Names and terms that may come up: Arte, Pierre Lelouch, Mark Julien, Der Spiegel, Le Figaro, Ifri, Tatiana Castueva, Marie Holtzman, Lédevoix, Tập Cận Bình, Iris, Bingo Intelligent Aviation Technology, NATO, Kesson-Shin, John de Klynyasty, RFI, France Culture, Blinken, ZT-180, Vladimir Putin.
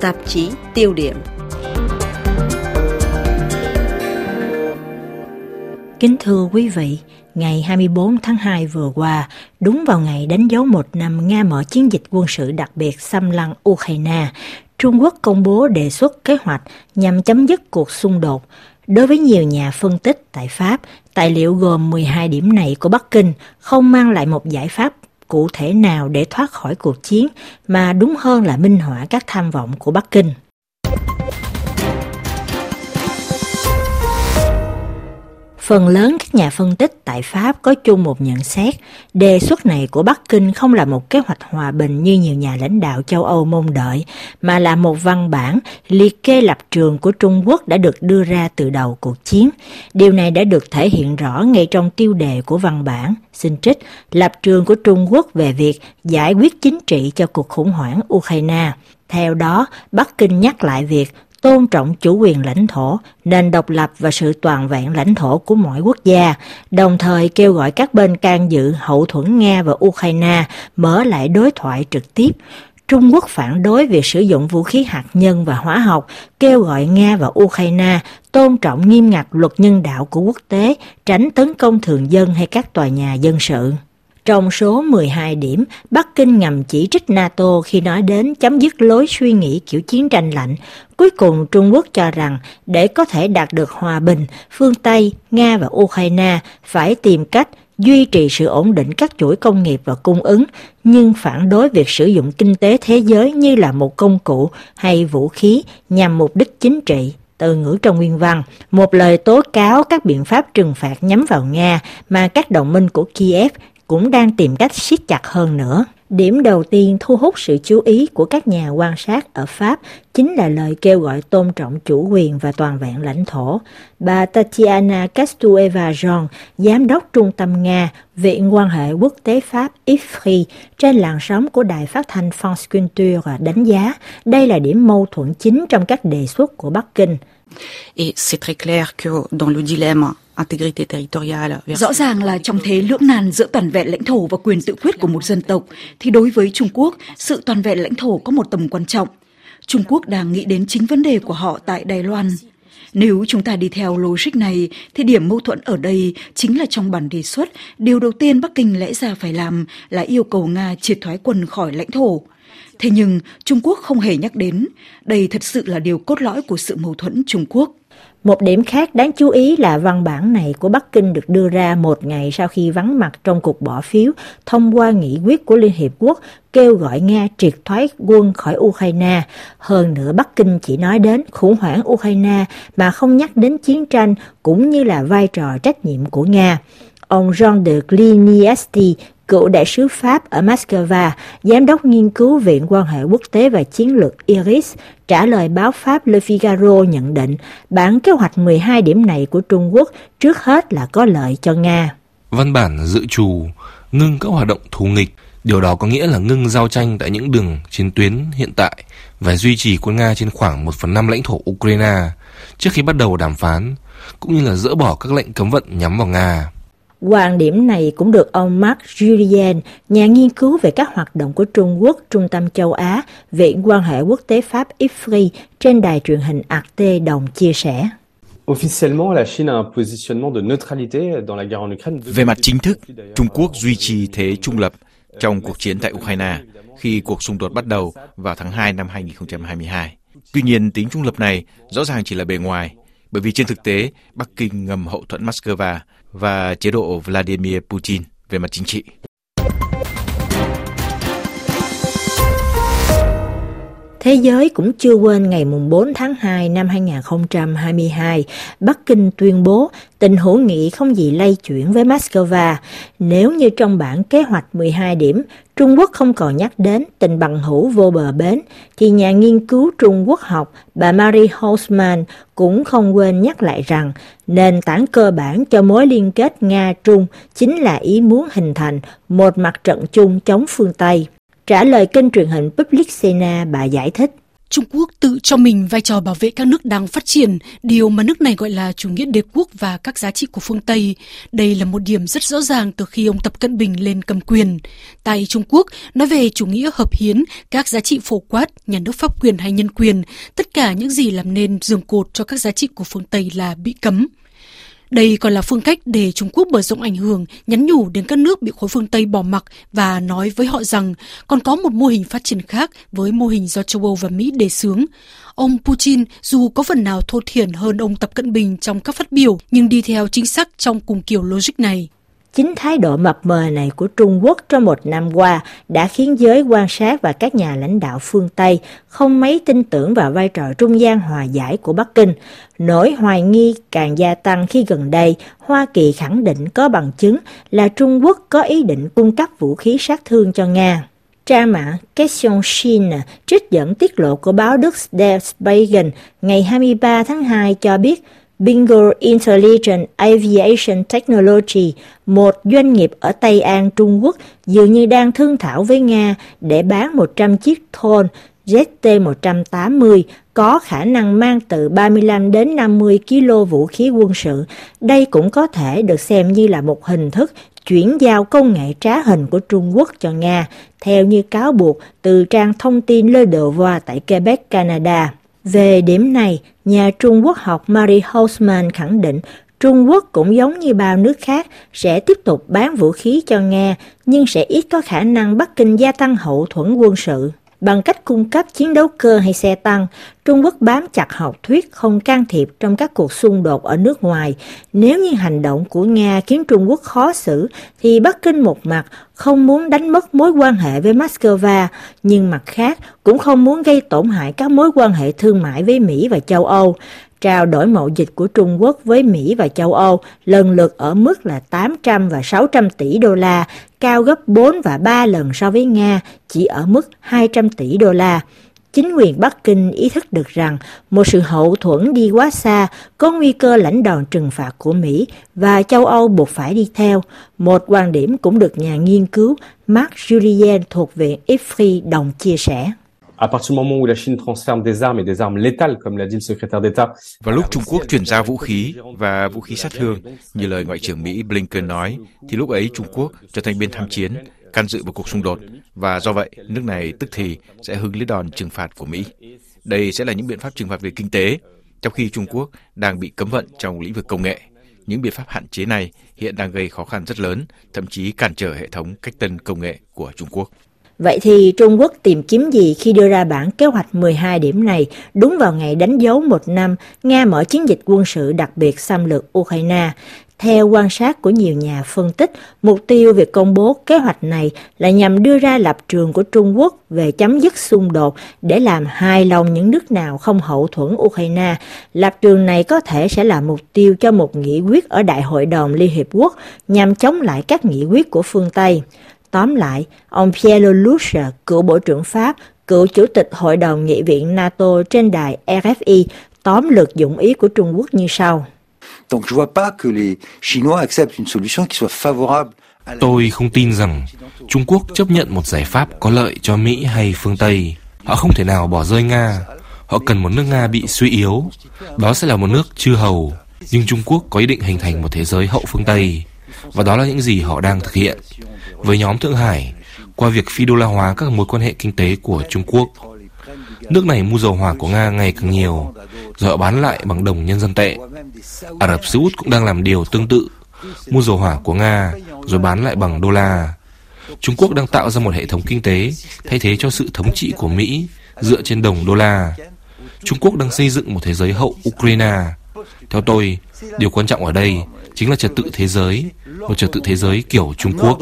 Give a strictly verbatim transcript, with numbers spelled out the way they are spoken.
Tạp chí tiêu điểm. Kính thưa quý vị, ngày hai mươi bốn tháng hai vừa qua, đúng vào ngày đánh dấu một năm Nga mở chiến dịch quân sự đặc biệt xâm lăng Ukraine, Trung Quốc công bố đề xuất kế hoạch nhằm chấm dứt cuộc xung đột. Đối với nhiều nhà phân tích tại Pháp, tài liệu gồm mười hai điểm này của Bắc Kinh không mang lại một giải pháp cụ thể nào để thoát khỏi cuộc chiến, mà đúng hơn là minh họa các tham vọng của Bắc Kinh. Phần lớn các nhà phân tích tại Pháp có chung một nhận xét, đề xuất này của Bắc Kinh không là một kế hoạch hòa bình như nhiều nhà lãnh đạo châu Âu mong đợi, mà là một văn bản liệt kê lập trường của Trung Quốc đã được đưa ra từ đầu cuộc chiến. Điều này đã được thể hiện rõ ngay trong tiêu đề của văn bản, xin trích, lập trường của Trung Quốc về việc giải quyết chính trị cho cuộc khủng hoảng Ukraine. Theo đó, Bắc Kinh nhắc lại việc tôn trọng chủ quyền lãnh thổ, nền độc lập và sự toàn vẹn lãnh thổ của mọi quốc gia, đồng thời kêu gọi các bên can dự hậu thuẫn Nga và Ukraine mở lại đối thoại trực tiếp. Trung Quốc phản đối việc sử dụng vũ khí hạt nhân và hóa học, kêu gọi Nga và Ukraine tôn trọng nghiêm ngặt luật nhân đạo của quốc tế, tránh tấn công thường dân hay các tòa nhà dân sự. Trong số mười hai điểm, Bắc Kinh ngầm chỉ trích NATO khi nói đến chấm dứt lối suy nghĩ kiểu chiến tranh lạnh. Cuối cùng, Trung Quốc cho rằng để có thể đạt được hòa bình, phương Tây, Nga và Ukraine phải tìm cách duy trì sự ổn định các chuỗi công nghiệp và cung ứng, nhưng phản đối việc sử dụng kinh tế thế giới như là một công cụ hay vũ khí nhằm mục đích chính trị. Từ ngữ trong nguyên văn, một lời tố cáo các biện pháp trừng phạt nhắm vào Nga mà các đồng minh của Kiev cũng đang tìm cách siết chặt hơn nữa. Điểm đầu tiên thu hút sự chú ý của các nhà quan sát ở Pháp chính là lời kêu gọi tôn trọng chủ quyền và toàn vẹn lãnh thổ. Bà Tatiana Castueva, giám đốc Trung tâm Nga, Viện quan hệ quốc tế Pháp Ifri, trên làn sóng của đài phát thanh France Culture đánh giá đây là điểm mâu thuẫn chính trong các đề xuất của Bắc Kinh. Et c'est très clair que dans le dilemme. Rõ ràng là trong thế lưỡng nan giữa toàn vẹn lãnh thổ và quyền tự quyết của một dân tộc, thì đối với Trung Quốc, sự toàn vẹn lãnh thổ có một tầm quan trọng. Trung Quốc đang nghĩ đến chính vấn đề của họ tại Đài Loan. Nếu chúng ta đi theo logic này, thì điểm mâu thuẫn ở đây chính là trong bản đề xuất, điều đầu tiên Bắc Kinh lẽ ra phải làm là yêu cầu Nga triệt thoái quân khỏi lãnh thổ. Thế nhưng, Trung Quốc không hề nhắc đến. Đây thật sự là điều cốt lõi của sự mâu thuẫn Trung Quốc. Một điểm khác đáng chú ý là văn bản này của Bắc Kinh được đưa ra một ngày sau khi vắng mặt trong cuộc bỏ phiếu thông qua nghị quyết của Liên Hiệp Quốc kêu gọi Nga triệt thoái quân khỏi Ukraine. Hơn nữa, Bắc Kinh chỉ nói đến khủng hoảng Ukraine mà không nhắc đến chiến tranh cũng như là vai trò trách nhiệm của Nga. Ông John de Klynyasty, cựu đại sứ Pháp ở Moscow, giám đốc nghiên cứu Viện quan hệ quốc tế và chiến lược Iris, trả lời báo Pháp Le Figaro nhận định bản kế hoạch mười hai điểm này của Trung Quốc trước hết là có lợi cho Nga. Văn bản dự trù ngưng các hoạt động thù nghịch, điều đó có nghĩa là ngưng giao tranh tại những đường chiến tuyến hiện tại và duy trì quân Nga trên khoảng một phần năm lãnh thổ Ukraine trước khi bắt đầu đàm phán, cũng như là dỡ bỏ các lệnh cấm vận nhắm vào Nga. Quan điểm này cũng được ông Mark Julien, nhà nghiên cứu về các hoạt động của Trung Quốc, Trung tâm châu Á, Viện quan hệ quốc tế Pháp Ifri trên đài truyền hình Arte đồng chia sẻ. Về mặt chính thức, Trung Quốc duy trì thế trung lập trong cuộc chiến tại Ukraine khi cuộc xung đột bắt đầu vào tháng hai năm hai nghìn không trăm hai mươi hai. Tuy nhiên, tính trung lập này rõ ràng chỉ là bề ngoài, bởi vì trên thực tế, Bắc Kinh ngầm hậu thuẫn Moscow và chế độ Vladimir Putin về mặt chính trị. Thế giới cũng chưa quên ngày bốn tháng hai năm hai nghìn không trăm hai mươi hai, Bắc Kinh tuyên bố tình hữu nghị không gì lay chuyển với Moscow. Nếu như trong bản kế hoạch mười hai điểm, Trung Quốc không còn nhắc đến tình bằng hữu vô bờ bến, thì nhà nghiên cứu Trung Quốc học bà Marie Holtzman cũng không quên nhắc lại rằng nền tảng cơ bản cho mối liên kết Nga-Trung chính là ý muốn hình thành một mặt trận chung chống phương Tây. Trả lời kênh truyền hình Public Sena, bà giải thích. Trung Quốc tự cho mình vai trò bảo vệ các nước đang phát triển, điều mà nước này gọi là chủ nghĩa đế quốc và các giá trị của phương Tây. Đây là một điểm rất rõ ràng từ khi ông Tập Cận Bình lên cầm quyền. Tại Trung Quốc, nói về chủ nghĩa hợp hiến, các giá trị phổ quát, nhà nước pháp quyền hay nhân quyền, tất cả những gì làm nên giường cột cho các giá trị của phương Tây là bị cấm. Đây còn là phương cách để Trung Quốc mở rộng ảnh hưởng, nhắn nhủ đến các nước bị khối phương Tây bỏ mặc và nói với họ rằng còn có một mô hình phát triển khác với mô hình do châu Âu và Mỹ đề xướng. Ông Putin dù có phần nào thô thiển hơn ông Tập Cận Bình trong các phát biểu nhưng đi theo chính xác trong cùng kiểu logic này. Chính thái độ mập mờ này của Trung Quốc trong một năm qua đã khiến giới quan sát và các nhà lãnh đạo phương Tây không mấy tin tưởng vào vai trò trung gian hòa giải của Bắc Kinh. Nỗi hoài nghi càng gia tăng khi gần đây Hoa Kỳ khẳng định có bằng chứng là Trung Quốc có ý định cung cấp vũ khí sát thương cho Nga. Trang mạng Kesson-Shin trích dẫn tiết lộ của báo Đức Der Spiegel ngày hai mươi ba tháng hai cho biết Bingo Intelligent Aviation Technology, một doanh nghiệp ở Tây An, Trung Quốc, dường như đang thương thảo với Nga để bán một trăm chiếc drone Z T một trăm tám mươi có khả năng mang từ ba mươi lăm đến năm mươi ki lô gam vũ khí quân sự. Đây cũng có thể được xem như là một hình thức chuyển giao công nghệ trá hình của Trung Quốc cho Nga, theo như cáo buộc từ trang thông tin Lédevoix tại Quebec, Canada. Về điểm này, nhà Trung Quốc học Marie Holtzman khẳng định Trung Quốc cũng giống như bao nước khác sẽ tiếp tục bán vũ khí cho Nga nhưng sẽ ít có khả năng Bắc Kinh gia tăng hậu thuẫn quân sự. Bằng cách cung cấp chiến đấu cơ hay xe tăng, Trung Quốc bám chặt học thuyết không can thiệp trong các cuộc xung đột ở nước ngoài. Nếu như hành động của Nga khiến Trung Quốc khó xử, thì Bắc Kinh một mặt không muốn đánh mất mối quan hệ với Moscow, nhưng mặt khác cũng không muốn gây tổn hại các mối quan hệ thương mại với Mỹ và châu Âu. Trao đổi mậu dịch của Trung Quốc với Mỹ và châu Âu lần lượt ở mức là tám trăm và sáu trăm tỷ đô la, cao gấp bốn và ba lần so với Nga, chỉ ở mức hai trăm tỷ đô la. Chính quyền Bắc Kinh ý thức được rằng một sự hậu thuẫn đi quá xa có nguy cơ lãnh đòn trừng phạt của Mỹ và châu Âu buộc phải đi theo. Một quan điểm cũng được nhà nghiên cứu Mark Julien thuộc viện Ifri đồng chia sẻ. Vào lúc Trung Quốc chuyển giao vũ khí và vũ khí sát thương, như lời Ngoại trưởng Mỹ Blinken nói, thì lúc ấy Trung Quốc trở thành bên tham chiến, can dự vào cuộc xung đột, và do vậy nước này tức thì sẽ hứng lấy đòn trừng phạt của Mỹ. Đây sẽ là những biện pháp trừng phạt về kinh tế, trong khi Trung Quốc đang bị cấm vận trong lĩnh vực công nghệ. Những biện pháp hạn chế này hiện đang gây khó khăn rất lớn, thậm chí cản trở hệ thống cách tân công nghệ của Trung Quốc. Vậy thì Trung Quốc tìm kiếm gì khi đưa ra bản kế hoạch mười hai điểm này đúng vào ngày đánh dấu một năm Nga mở chiến dịch quân sự đặc biệt xâm lược Ukraine? Theo quan sát của nhiều nhà phân tích, mục tiêu việc công bố kế hoạch này là nhằm đưa ra lập trường của Trung Quốc về chấm dứt xung đột để làm hài lòng những nước nào không hậu thuẫn Ukraine. Lập trường này có thể sẽ là mục tiêu cho một nghị quyết ở Đại hội đồng Liên Hiệp Quốc nhằm chống lại các nghị quyết của phương Tây. Tóm lại, ông Pierre Lelouch, cựu Bộ trưởng Pháp, cựu Chủ tịch Hội đồng Nghị viện NATO trên đài R F I, tóm lược dụng ý của Trung Quốc như sau. Tôi không tin rằng Trung Quốc chấp nhận một giải pháp có lợi cho Mỹ hay phương Tây. Họ không thể nào bỏ rơi Nga. Họ cần một nước Nga bị suy yếu. Đó sẽ là một nước chư hầu. Nhưng Trung Quốc có ý định hình thành một thế giới hậu phương Tây. Và đó là những gì họ đang thực hiện. Với nhóm Thượng Hải, qua việc phi đô la hóa các mối quan hệ kinh tế của Trung Quốc, nước này mua dầu hỏa của Nga ngày càng nhiều, rồi họ bán lại bằng đồng nhân dân tệ. Ả Rập Xê Út cũng đang làm điều tương tự, mua dầu hỏa của Nga, rồi bán lại bằng đô la. Trung Quốc đang tạo ra một hệ thống kinh tế thay thế cho sự thống trị của Mỹ dựa trên đồng đô la. Trung Quốc đang xây dựng một thế giới hậu Ukraine. Theo tôi, điều quan trọng ở đây chính là trật tự thế giới, một trật tự thế giới kiểu Trung Quốc.